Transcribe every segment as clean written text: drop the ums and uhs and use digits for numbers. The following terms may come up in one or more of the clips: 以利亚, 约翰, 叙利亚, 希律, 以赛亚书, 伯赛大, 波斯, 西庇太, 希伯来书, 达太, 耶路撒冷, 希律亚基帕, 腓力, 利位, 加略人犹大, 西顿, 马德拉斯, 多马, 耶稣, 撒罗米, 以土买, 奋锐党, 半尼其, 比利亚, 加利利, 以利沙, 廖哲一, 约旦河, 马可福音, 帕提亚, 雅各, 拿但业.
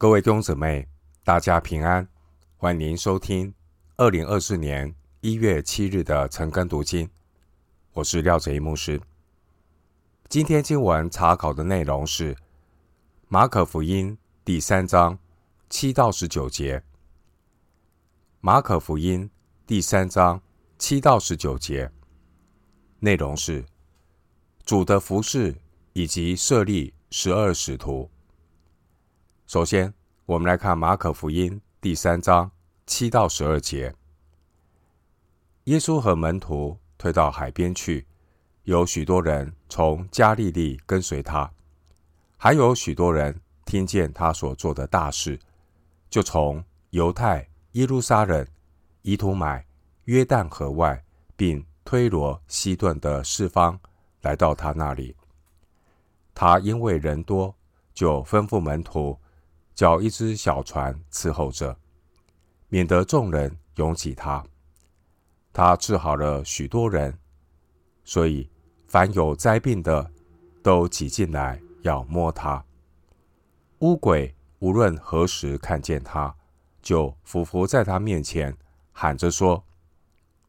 各位弟兄姊妹，大家平安，欢迎收听2024年1月7日的晨更读经，我是廖哲一牧师。今天经文查考的内容是马可福音第3章7到19节。马可福音第3章7到19节内容是主的服事以及设立12使徒。首先，我们来看马可福音第3章7到12节。耶稣和门徒退到海边去，有许多人从加利利跟随他，还有许多人听见他所做的大事，就从犹太、耶路撒冷、以土买、约旦河外，并推罗、西顿的四方来到他那里。他因为人多，就吩咐门徒叫一只小船伺候着，免得众人拥挤他。他治好了许多人，所以凡有灾病的都挤进来要摸他。污鬼无论何时看见他，就俯伏在他面前，喊着说：“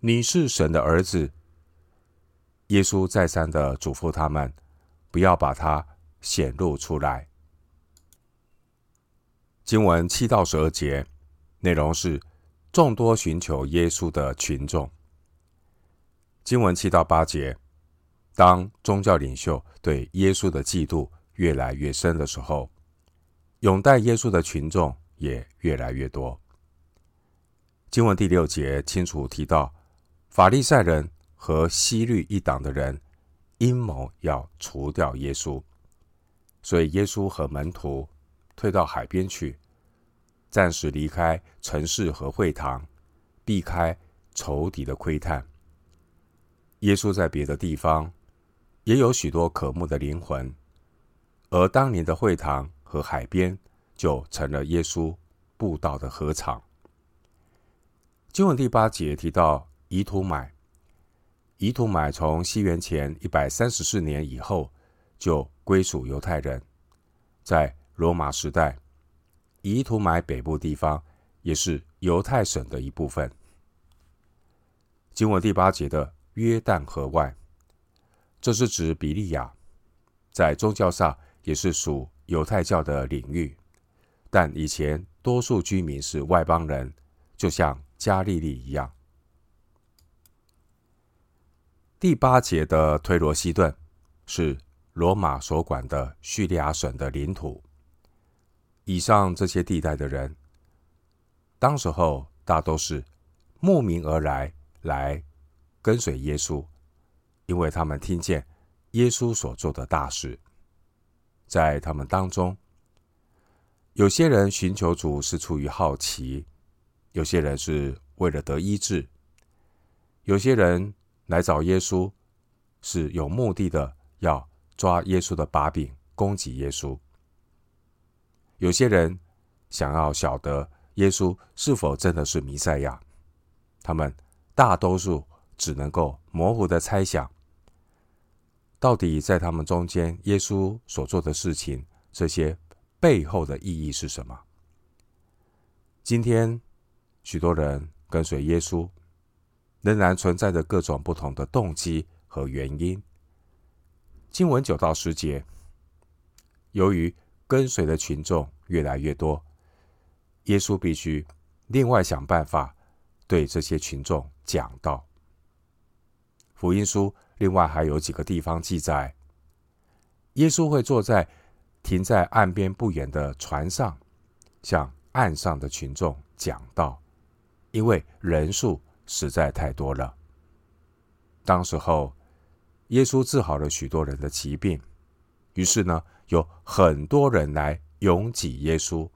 你是神的儿子。”耶稣再三的嘱咐他们，不要把他显露出来。经文7到12节内容是众多寻求耶稣的群众。经文7到8节，当宗教领袖对耶稣的嫉妒越来越深的时候，拥戴耶稣的群众也越来越多。经文第6节清楚提到，法利赛人和希律一党的人阴谋要除掉耶稣，所以耶稣和门徒退到海边去，暂时离开城市和会堂，避开仇敌的窥探。耶稣在别的地方也有许多渴慕的灵魂，而当年的会堂和海边就成了耶稣布道的禾场。经文第8节提到以土买，以土买从西元前134年以后就归属犹太人，在罗马时代，以土买北部地方也是犹太省的一部分。经文第8节的约旦河外，这是指比利亚，在宗教上也是属犹太教的领域，但以前多数居民是外邦人，就像加利利一样。第8节的推罗西顿是罗马所管的叙利亚省的领土。以上这些地带的人，当时候大都是慕名而来，来跟随耶稣，因为他们听见耶稣所做的大事。在他们当中，有些人寻求主是出于好奇，有些人是为了得医治，有些人来找耶稣是有目的的，要抓耶稣的把柄，攻击耶稣。有些人想要晓得耶稣是否真的是弥赛亚，他们大多数只能够模糊的猜想，到底在他们中间耶稣所做的事情，这些背后的意义是什么？今天许多人跟随耶稣，仍然存在着各种不同的动机和原因。经文9到10节，由于跟随的群众越来越多，耶稣必须另外想办法对这些群众讲道。福音书另外还有几个地方记载，耶稣会坐在停在岸边不远的船上，向岸上的群众讲道，因为人数实在太多了。当时候，耶稣治好了许多人的疾病，于是呢，有很多人来拥挤耶稣，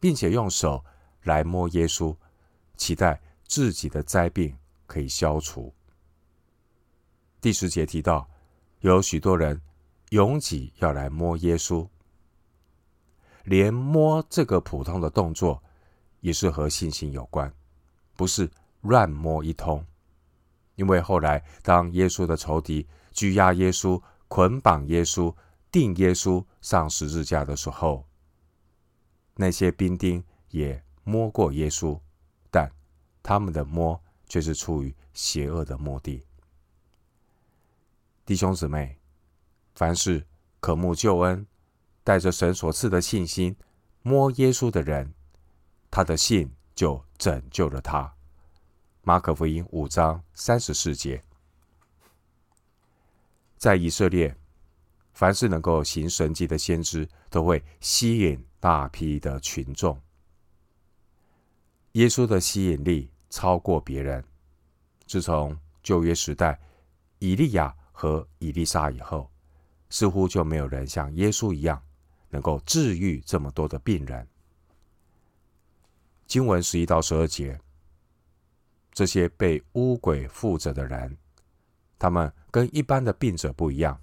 并且用手来摸耶稣，期待自己的灾病可以消除。第10节提到，有许多人拥挤要来摸耶稣，连摸这个普通的动作也是和信心有关，不是乱摸一通。因为后来当耶稣的仇敌拘押耶稣、捆绑耶稣、钉耶稣上十字架的时候，那些兵丁也摸过耶稣，但他们的摸却是出于邪恶的目的。弟兄姊妹，凡是渴慕救恩，带着神所赐的信心摸耶稣的人，他的信就拯救了他。马可福音5章34节。在以色列，凡是能够行神迹的先知，都会吸引大批的群众。耶稣的吸引力超过别人。自从旧约时代以利亚和以利沙以后，似乎就没有人像耶稣一样能够治愈这么多的病人。经文11到12节，这些被污鬼附着的人，他们跟一般的病者不一样，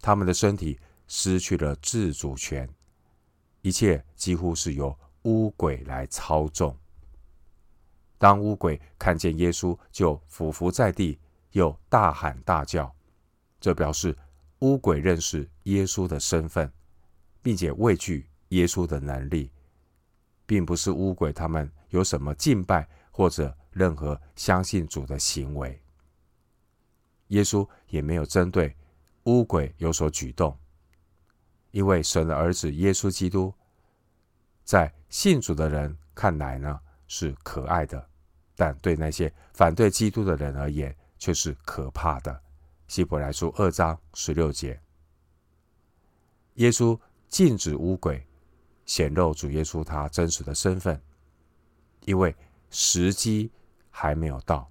他们的身体失去了自主权，一切几乎是由污鬼来操纵。当污鬼看见耶稣，就俯伏在地，又大喊大叫，这表示污鬼认识耶稣的身份，并且畏惧耶稣的能力，并不是污鬼他们有什么敬拜或者任何相信主的行为。耶稣也没有针对污鬼有所举动，因为神的儿子耶稣基督，在信主的人看来呢是可爱的，但对那些反对基督的人而言却是可怕的。希伯来书2章16节，耶稣禁止污鬼显露主耶稣他真实的身份，因为时机还没有到，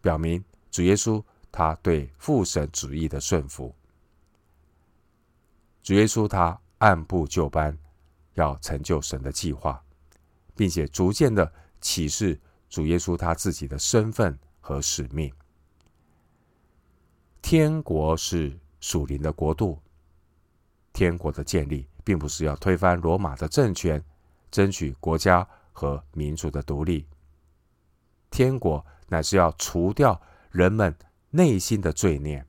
表明主耶稣他对父神旨意的顺服。主耶稣他按部就班要成就神的计划，并且逐渐的启示主耶稣他自己的身份和使命。天国是属灵的国度，天国的建立并不是要推翻罗马的政权，争取国家和民族的独立。天国乃是要除掉人们内心的罪孽。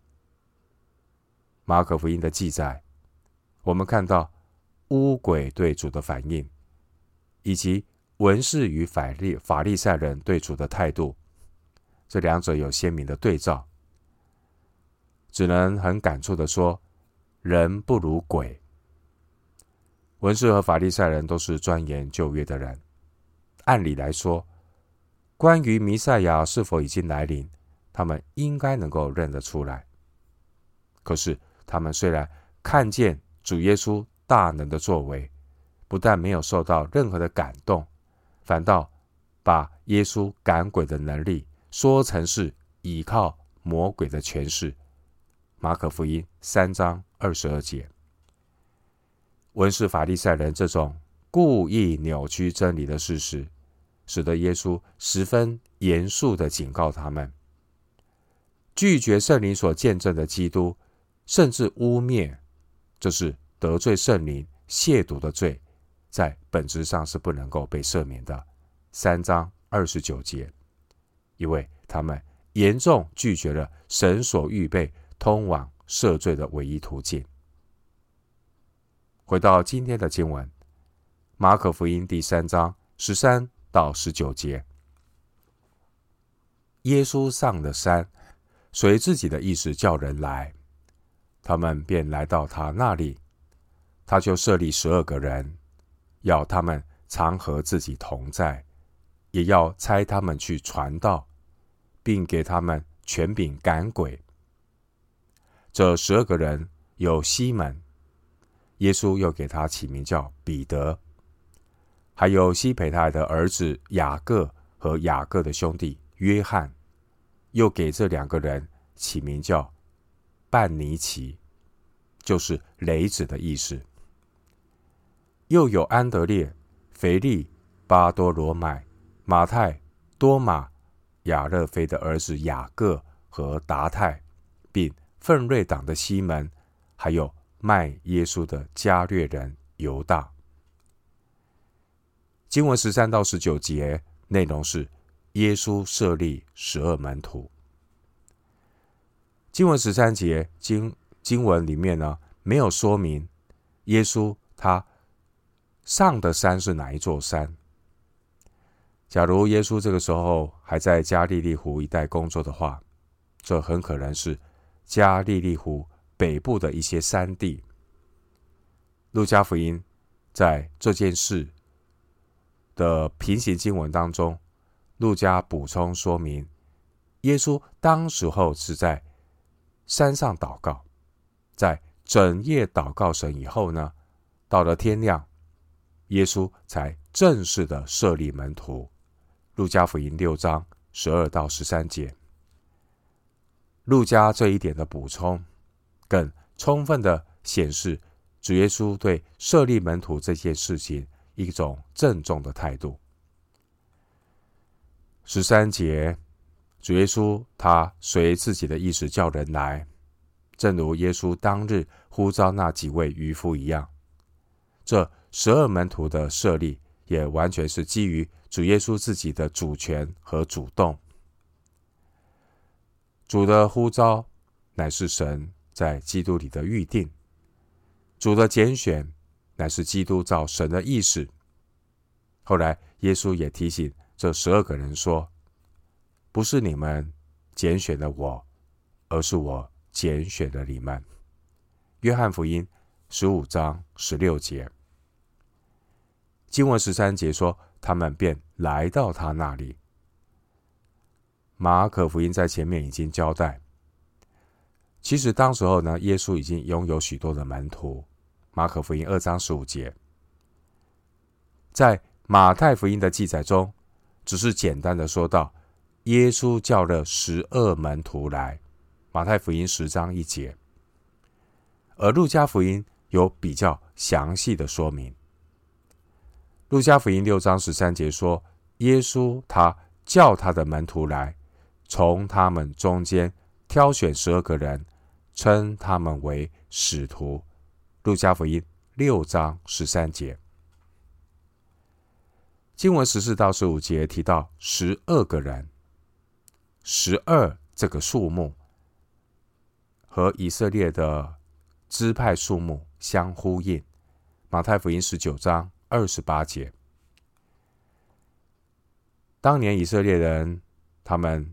马可福音的记载，我们看到污鬼对主的反应，以及文士与法利赛人对主的态度，这两者有鲜明的对照。只能很感触地说，人不如鬼。文士和法利赛人都是专研旧约的人，按理来说，关于弥赛亚是否已经来临，他们应该能够认得出来。可是他们虽然看见主耶稣大能的作为，不但没有受到任何的感动，反倒把耶稣赶鬼的能力说成是倚靠魔鬼的权势。马可福音3章22节。文士法利赛人这种故意扭曲真理的事实，使得耶稣十分严肃地警告他们，拒绝圣灵所见证的基督，甚至污蔑，这是得罪圣灵、亵渎的罪，在本质上是不能够被赦免的。3章29节，因为他们严重拒绝了神所预备通往赦罪的唯一途径。回到今天的经文，马可福音3章13到19节，耶稣上了山，随自己的意思叫人来，他们便来到他那里，他就设立12个人，要他们常和自己同在，也要差他们去传道，并给他们权柄赶鬼。这12个人有西门，耶稣又给他起名叫彼得，还有西培太的儿子雅各和雅各的兄弟约翰，又给这2个人起名叫半尼奇，就是雷子的意思。又有安德烈、腓力、巴多罗买、马太、多马、亚勒腓的儿子雅各和达太，并奋锐党的西门，还有卖耶稣的加略人犹大。经文13到19节内容是耶稣设立12门徒。经文13节，经文里面呢没有说明耶稣他上的山是哪一座山？假如耶稣这个时候还在加利利湖一带工作的话，这很可能是加利利湖北部的一些山地。路加福音在这件事的平行经文当中，路加补充说明，耶稣当时候是在山上祷告，在整夜祷告神以后呢，到了天亮，耶稣才正式的设立门徒。路加福音6章12到13节。路加这一点的补充，更充分的显示主耶稣对设立门徒这件事情一种郑重的态度。13节，主耶稣他随自己的意思叫人来，正如耶稣当日呼召那几位渔夫一样。这12门徒的设立也完全是基于主耶稣自己的主权和主动。主的呼召乃是神在基督里的预定，主的拣选乃是基督照神的意思。后来耶稣也提醒这12个人说，不是你们拣选了我，而是我拣选了你们。约翰福音15章16节。经文13节说，他们便来到他那里。马可福音在前面已经交代，其实当时候呢，耶稣已经拥有许多的门徒。马可福音2章15节。在马太福音的记载中，只是简单的说到耶稣叫了12门徒来，马太福音10章1节。而路加福音有比较详细的说明。路加福音6章13节说，耶稣他叫他的门徒来，从他们中间挑选12个人，称他们为使徒。路加福音6章13节。经文14到15节提到12个人，12这个数目和以色列的支派数目相呼应。马太福音19章28节。当年以色列人他们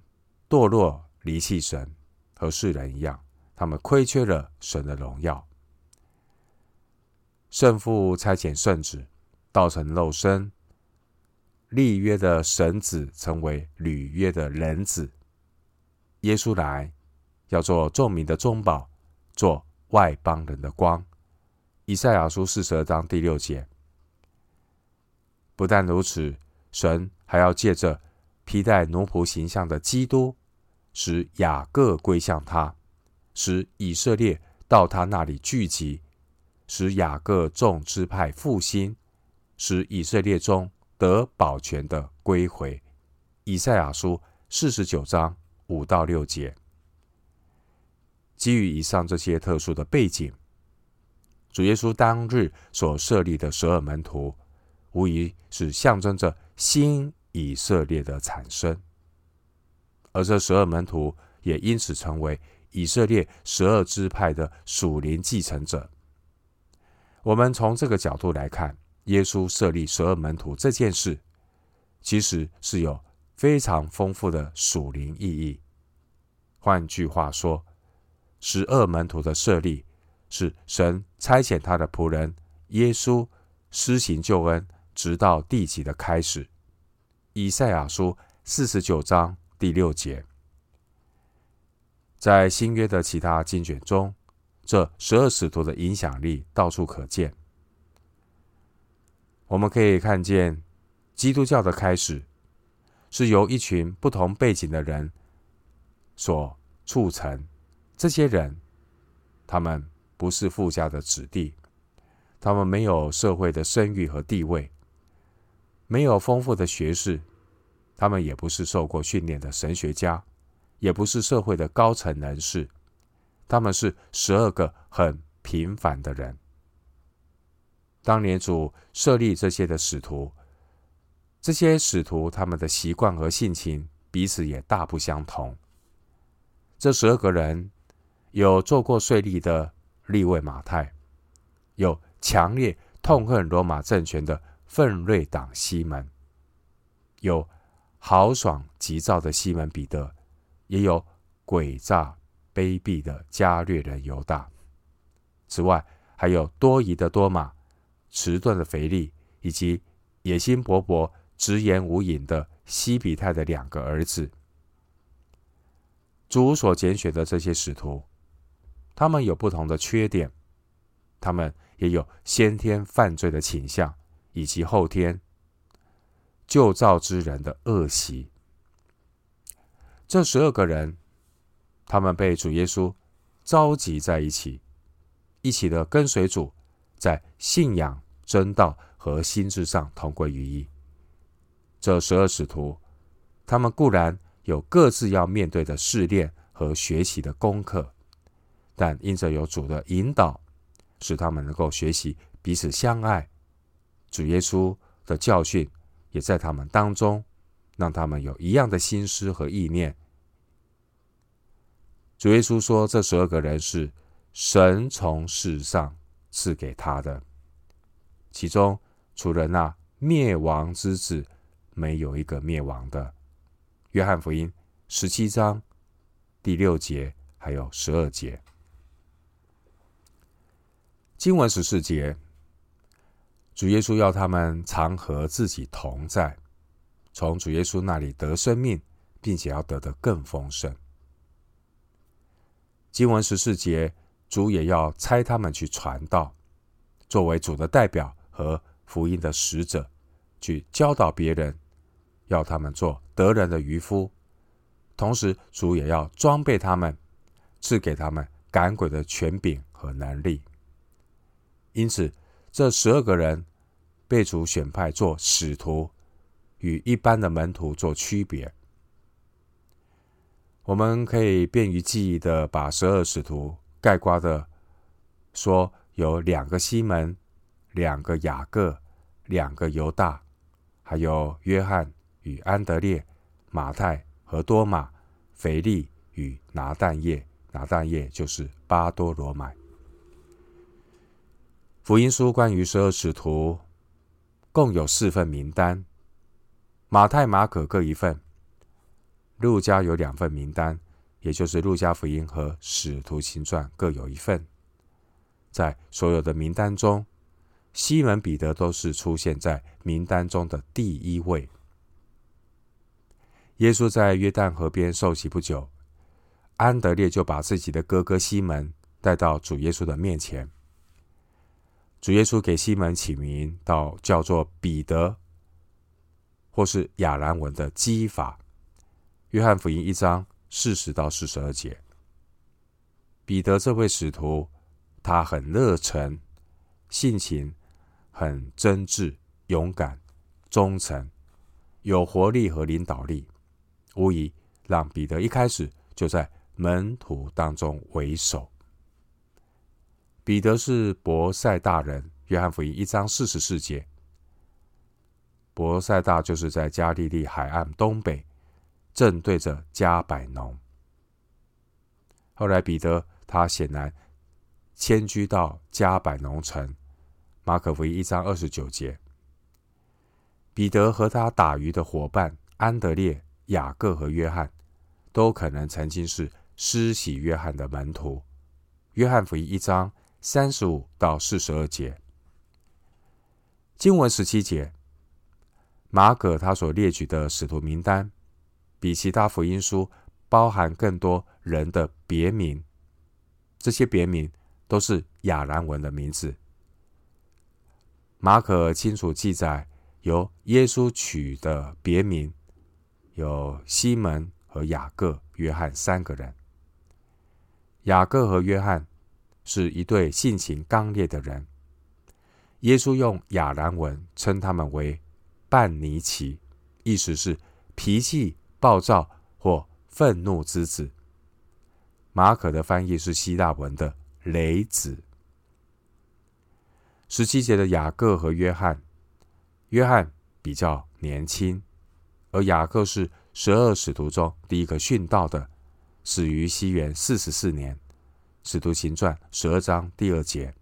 堕落离弃神，和世人一样，他们亏缺了神的荣耀。圣父差遣圣子道成肉身，立约的神子成为履约的人子。耶稣来要做众民的中保，做外邦人的光。以赛亚书42章第6节。不但如此，神还要借着披戴奴仆形象的基督，使雅各归向他，使以色列到他那里聚集，使雅各众支派复兴，使以色列中得保全的归回。以赛亚书49章5到6节。基于以上这些特殊的背景，主耶稣当日所设立的12门徒无疑是象征着新以色列的产生，而这12门徒也因此成为以色列12支派的属灵继承者。我们从这个角度来看，耶稣设立12门徒这件事，其实是有非常丰富的属灵意义。换句话说，12门徒的设立是神差遣他的仆人耶稣施行救恩直到地极的开始。以赛亚书49章第6节。在新约的其他经卷中，这12使徒的影响力到处可见。我们可以看见基督教的开始是由一群不同背景的人所促成。这些人他们不是富家的子弟，他们没有社会的声誉和地位，没有丰富的学识，他们也不是受过训练的神学家，也不是社会的高层人士，他们是12个很平凡的人。当年主设立这些的使徒，这些使徒他们的习惯和性情彼此也大不相同。这12个人有做过税吏的利未马太，有强烈痛恨罗马政权的奋锐党西门，有豪爽急躁的西门彼得，也有诡诈卑鄙的加略人犹大。此外，还有多疑的多马、迟钝的腓力，以及野心勃勃、直言无隐的西比泰的两个儿子。主所拣选的这些使徒，他们有不同的缺点，他们也有先天犯罪的倾向，以及后天旧造之人的恶习。这12个人，他们被主耶稣召集在一起，一起的跟随主，在信仰、真道和心智上同归于一。这12使徒，他们固然有各自要面对的试炼和学习的功课，但因着有主的引导，使他们能够学习彼此相爱。主耶稣的教训也在他们当中，让他们有一样的心思和意念。主耶稣说，这12个人是神从世上赐给他的，其中除了那灭亡之子，没有一个灭亡的。约翰福音17章第6节还有12节。经文14节，主耶稣要他们常和自己同在，从主耶稣那里得生命，并且要得得更丰盛。经文14节，主也要差他们去传道，作为主的代表和福音的使者，去教导别人，要他们做得人的渔夫。同时，主也要装备他们，赐给他们赶鬼的权柄和能力。因此，这12个人被主选派做使徒，与一般的门徒做区别。我们可以便于记忆的把12使徒概括的说，有2个西门、2个雅各、2个犹大，还有约翰与安德烈、马太和多马、腓力与拿但业，拿但业就是巴多罗买。福音书关于12使徒共有4份名单，马太、马可各1份，路加有2份名单，也就是路加福音和使徒行传各有1份。在所有的名单中，西门彼得都是出现在名单中的第1位。耶稣在约旦河边受洗不久，安德烈就把自己的哥哥西门带到主耶稣的面前。主耶稣给西门起名叫做彼得，或是亚兰文的基法。约翰福音1章40到42节。彼得这位使徒，他很热忱，性情很真挚、勇敢、忠诚，有活力和领导力，无疑让彼得一开始就在门徒当中为首。彼得是伯赛大人，约翰福音1章44节。伯赛大就是在加利利海岸东北，正对着加百农。后来彼得他显然迁居到加百农城，马可福音1章29节。彼得和他打鱼的伙伴安德烈、雅各和约翰，都可能曾经是施洗约翰的门徒。约翰福音1章35到42节。经文17节，马可他所列举的使徒名单，比其他福音书包含更多人的别名，这些别名都是亚兰文的名字。马可清楚记载，由耶稣取的别名有西门和雅各、约翰3个人。雅各和约翰是一对性情刚烈的人，耶稣用亚兰文称他们为半尼奇，意思是脾气暴躁或愤怒之子。马可的翻译是希腊文的雷子。17节的雅各和约翰，约翰比较年轻，而雅各是12使徒中第1个殉道的，死于西元44年，使徒行传12章第2节。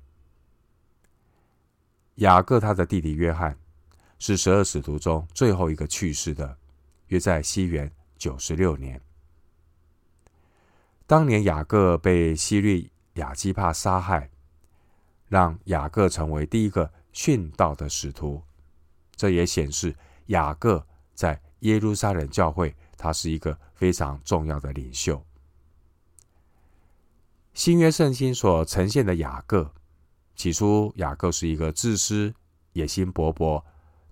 雅各他的弟弟约翰是12使徒中最后一个去世的，约在西元96年。当年雅各被希律亚基帕杀害，让雅各成为第一个殉道的使徒。这也显示雅各在耶路撒冷教会他是一个非常重要的领袖。新约圣经所呈现的雅各，起初雅各是一个自私、野心勃勃、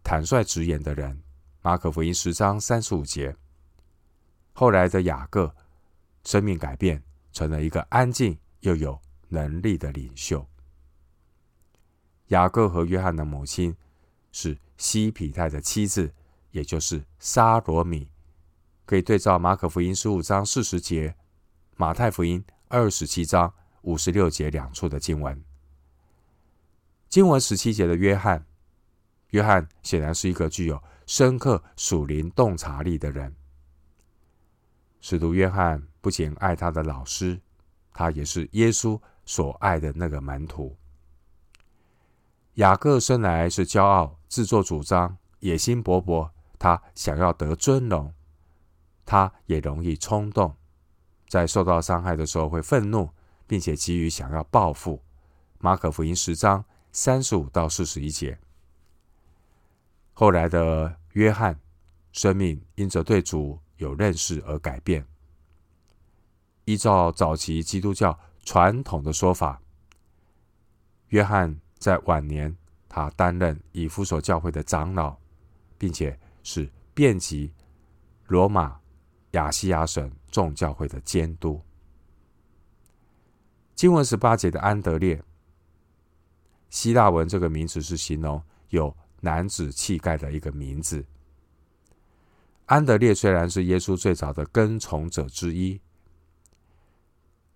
坦率直言的人，马可福音10章35节。后来的雅各生命改变，成了一个安静又有能力的领袖。雅各和约翰的母亲是西庇太的妻子，也就是撒罗米，可以对照马可福音15章40节、马太福音27章56节两处的经文。经文17节的约翰显然是一个具有深刻属灵洞察力的人。使徒约翰不仅爱他的老师，他也是耶稣所爱的那个门徒。雅各生来是骄傲、自作主张、野心勃勃，他想要得尊荣，他也容易冲动，在受到伤害的时候会愤怒，并且急于想要报复。马可福音10章35到41节。后来的约翰生命因着对主有认识而改变。依照早期基督教传统的说法，约翰在晚年他担任以弗所教会的长老，并且是遍及罗马、亚细亚省众教会的监督。经文18节的安德烈，希腊文这个名字是形容有男子气概的一个名字。安德烈虽然是耶稣最早的跟从者之一，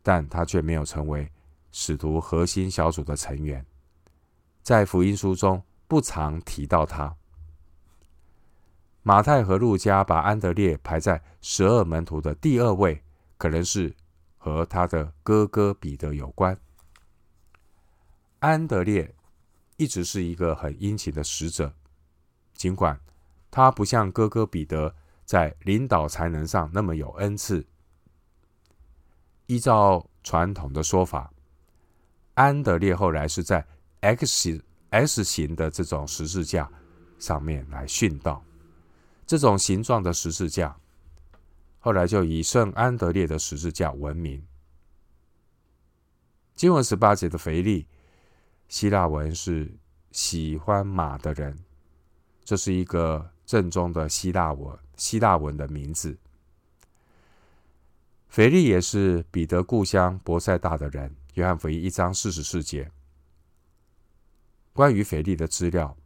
但他却没有成为使徒核心小组的成员，在福音书中不常提到他。马太和路加把安德烈排在12门徒的第2位，可能是和他的哥哥彼得有关。安德烈一直是一个很殷勤的使者，尽管他不像哥哥彼得在领导才能上那么有恩赐。依照传统的说法，安德烈后来是在 X 型的这种十字架上面来殉道。这种形状的十字架后来就以圣安德烈的十字架闻名。经文18节的腓力，希腊文是喜欢马的人，这是一个正宗的希腊文的名字。腓力也是彼得故乡伯赛大的人，约翰福音1章44节。关于腓力的资料，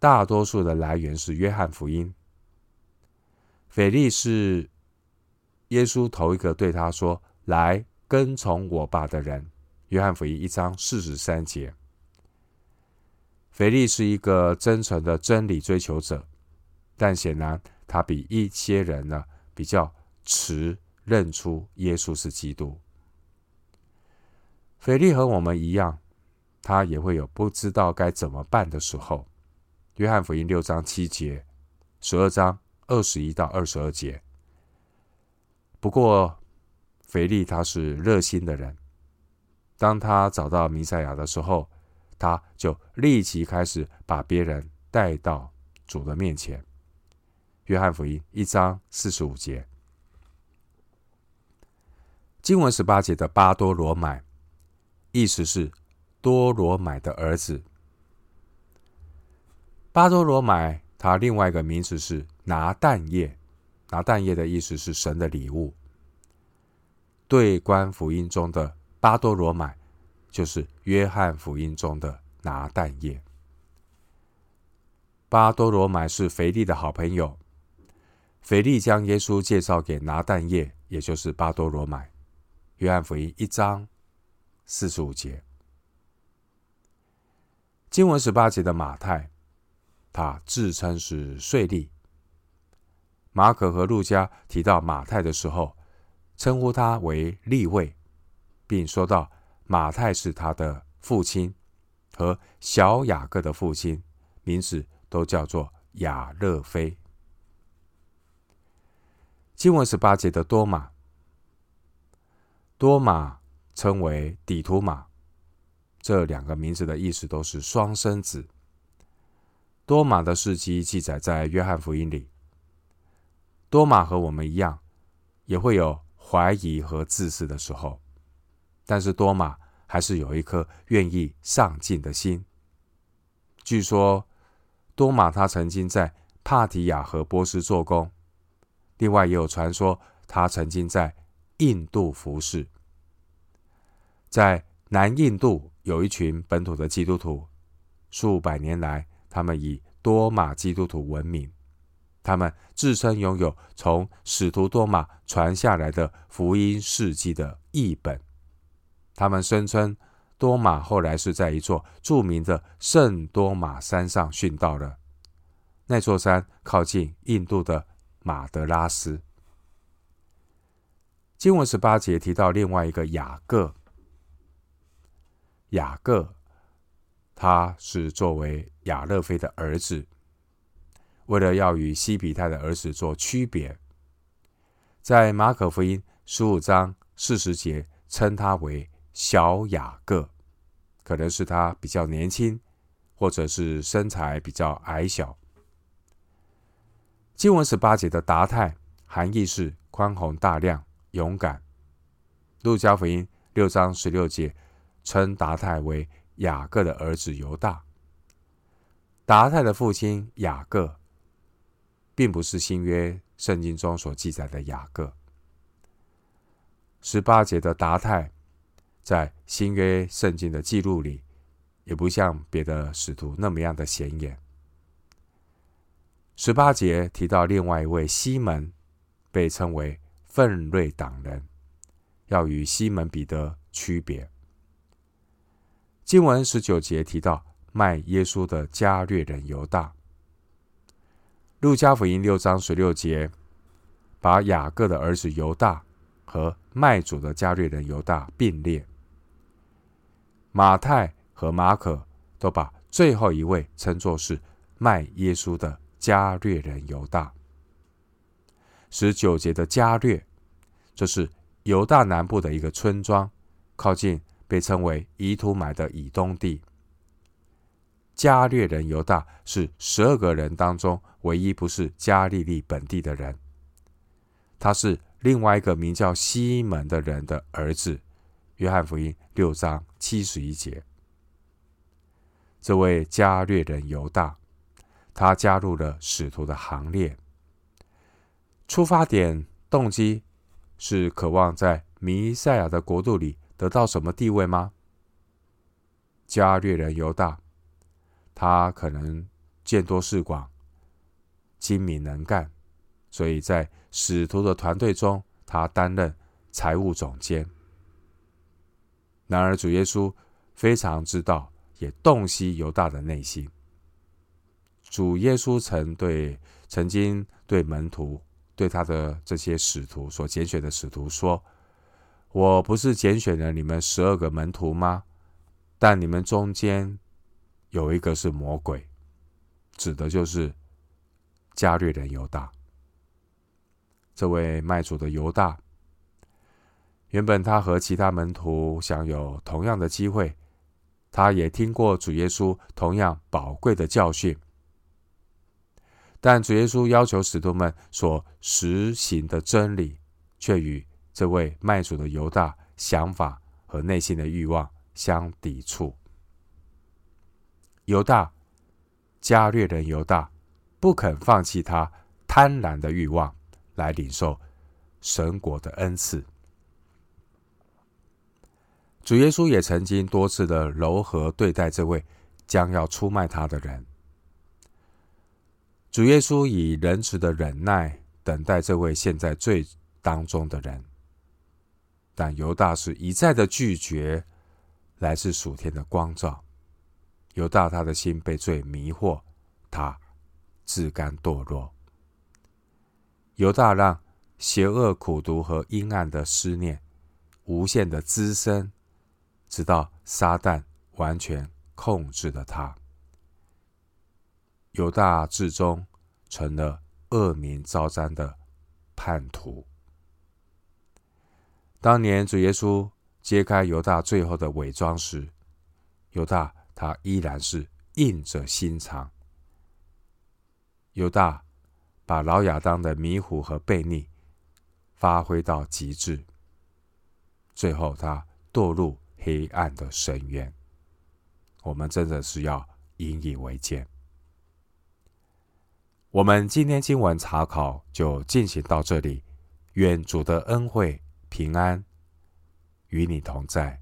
大多数的来源是约翰福音。腓力是耶稣头一个对他说来跟从我吧的人，约翰福音1章43节。腓力是一个真诚的真理追求者，但显然他比一些人呢比较迟认出耶稣是基督。腓力和我们一样，他也会有不知道该怎么办的时候。约翰福音6章7节、12章21到22节。不过腓力他是热心的人，当他找到弥赛亚的时候，他就立即开始把别人带到主的面前。约翰福音1章45节。经文18节的巴多罗买，意思是多罗买的儿子。巴多罗买他另外一个名字是拿但业，拿但业的意思是神的礼物。对观福音中的巴多罗买就是约翰福音中的拿但业。巴多罗买是腓力的好朋友，腓力将耶稣介绍给拿但业，也就是巴多罗买。约翰福音1章45节。经文18节的马太，他自称是税吏。马可和路加提到马太的时候，称呼他为利位，并说到马太是他的父亲，和和小雅各的父亲，名字都叫做亚勒腓。经文18节的多马，多马称为底土马，这两个名字的意思都是双生子。多马的事迹记载在约翰福音里。多马和我们一样，也会有怀疑和自私的时候，但是多马还是有一颗愿意上进的心。据说多马他曾经在帕提亚和波斯做工，另外也有传说他曾经在印度服侍。在南印度有一群本土的基督徒，数百年来他们以多马基督徒闻名，他们自称拥有从使徒多马传下来的福音事迹的译本。他们声称多马后来是在一座著名的圣多马山上殉道了，那座山靠近印度的马德拉斯。经文18节提到另外一个雅各，雅各他是作为亚勒腓的儿子，为了要与西比泰的儿子做区别，在马可福音15章40节称他为小雅各，可能是他比较年轻，或者是身材比较矮小。经文18节的达太含义是宽宏大量、勇敢。路加福音6章16节称达太为雅各的儿子犹大。达太的父亲雅各并不是新约圣经中所记载的雅各。18节的达太在新约圣经的记录里也不像别的使徒那么样的显眼。18节提到另外一位西门，被称为奋锐党人，要与西门彼得区别。经文19节提到卖耶稣的加略人犹大。路加福音6章16节把雅各的儿子犹大和卖主的加略人犹大并列。马太和马可都把最后一位称作是卖耶稣的加略人犹大。19节的加略，这是犹大南部的一个村庄，靠近被称为以土买的以东地。加略人犹大是12个人当中唯一不是加利利本地的人，他是另外一个名叫西门的人的儿子，约翰福音6章71节。这位加略人犹大，他加入了使徒的行列，出发点动机是渴望在弥赛亚的国度里得到什么地位吗？加略人犹大，他可能见多识广，精明能干，所以在使徒的团队中，他担任财务总监。然而主耶稣非常知道，也洞悉犹大的内心。主耶稣曾经对门徒，对他的这些使徒，所拣选的使徒说：我不是拣选了你们12个门徒吗？但你们中间有一个是魔鬼，指的就是加略人犹大。这位卖主的犹大，原本他和其他门徒享有同样的机会，他也听过主耶稣同样宝贵的教训，但主耶稣要求使徒们所实行的真理，却与这位卖主的犹大想法和内心的欲望相抵触。犹大，加略人犹大，不肯放弃他贪婪的欲望，来领受神国的恩赐。主耶稣也曾经多次的柔和对待这位将要出卖他的人。主耶稣以仁慈的忍耐等待这位陷在罪当中的人，但犹大是一再的拒绝来自属天的光照。犹大他的心被罪迷惑，他自甘堕落。犹大让邪恶、苦毒和阴暗的思念无限的滋生，直到撒旦完全控制了他。犹大至终成了恶名昭彰的叛徒。当年主耶稣揭开犹大最后的伪装时，犹大他依然是硬着心肠。犹大把老亚当的迷糊和悖逆发挥到极致，最后他堕入黑暗的深渊。我们真的是要引以为戒。我们今天经文查考就进行到这里，愿主的恩惠、平安与你同在。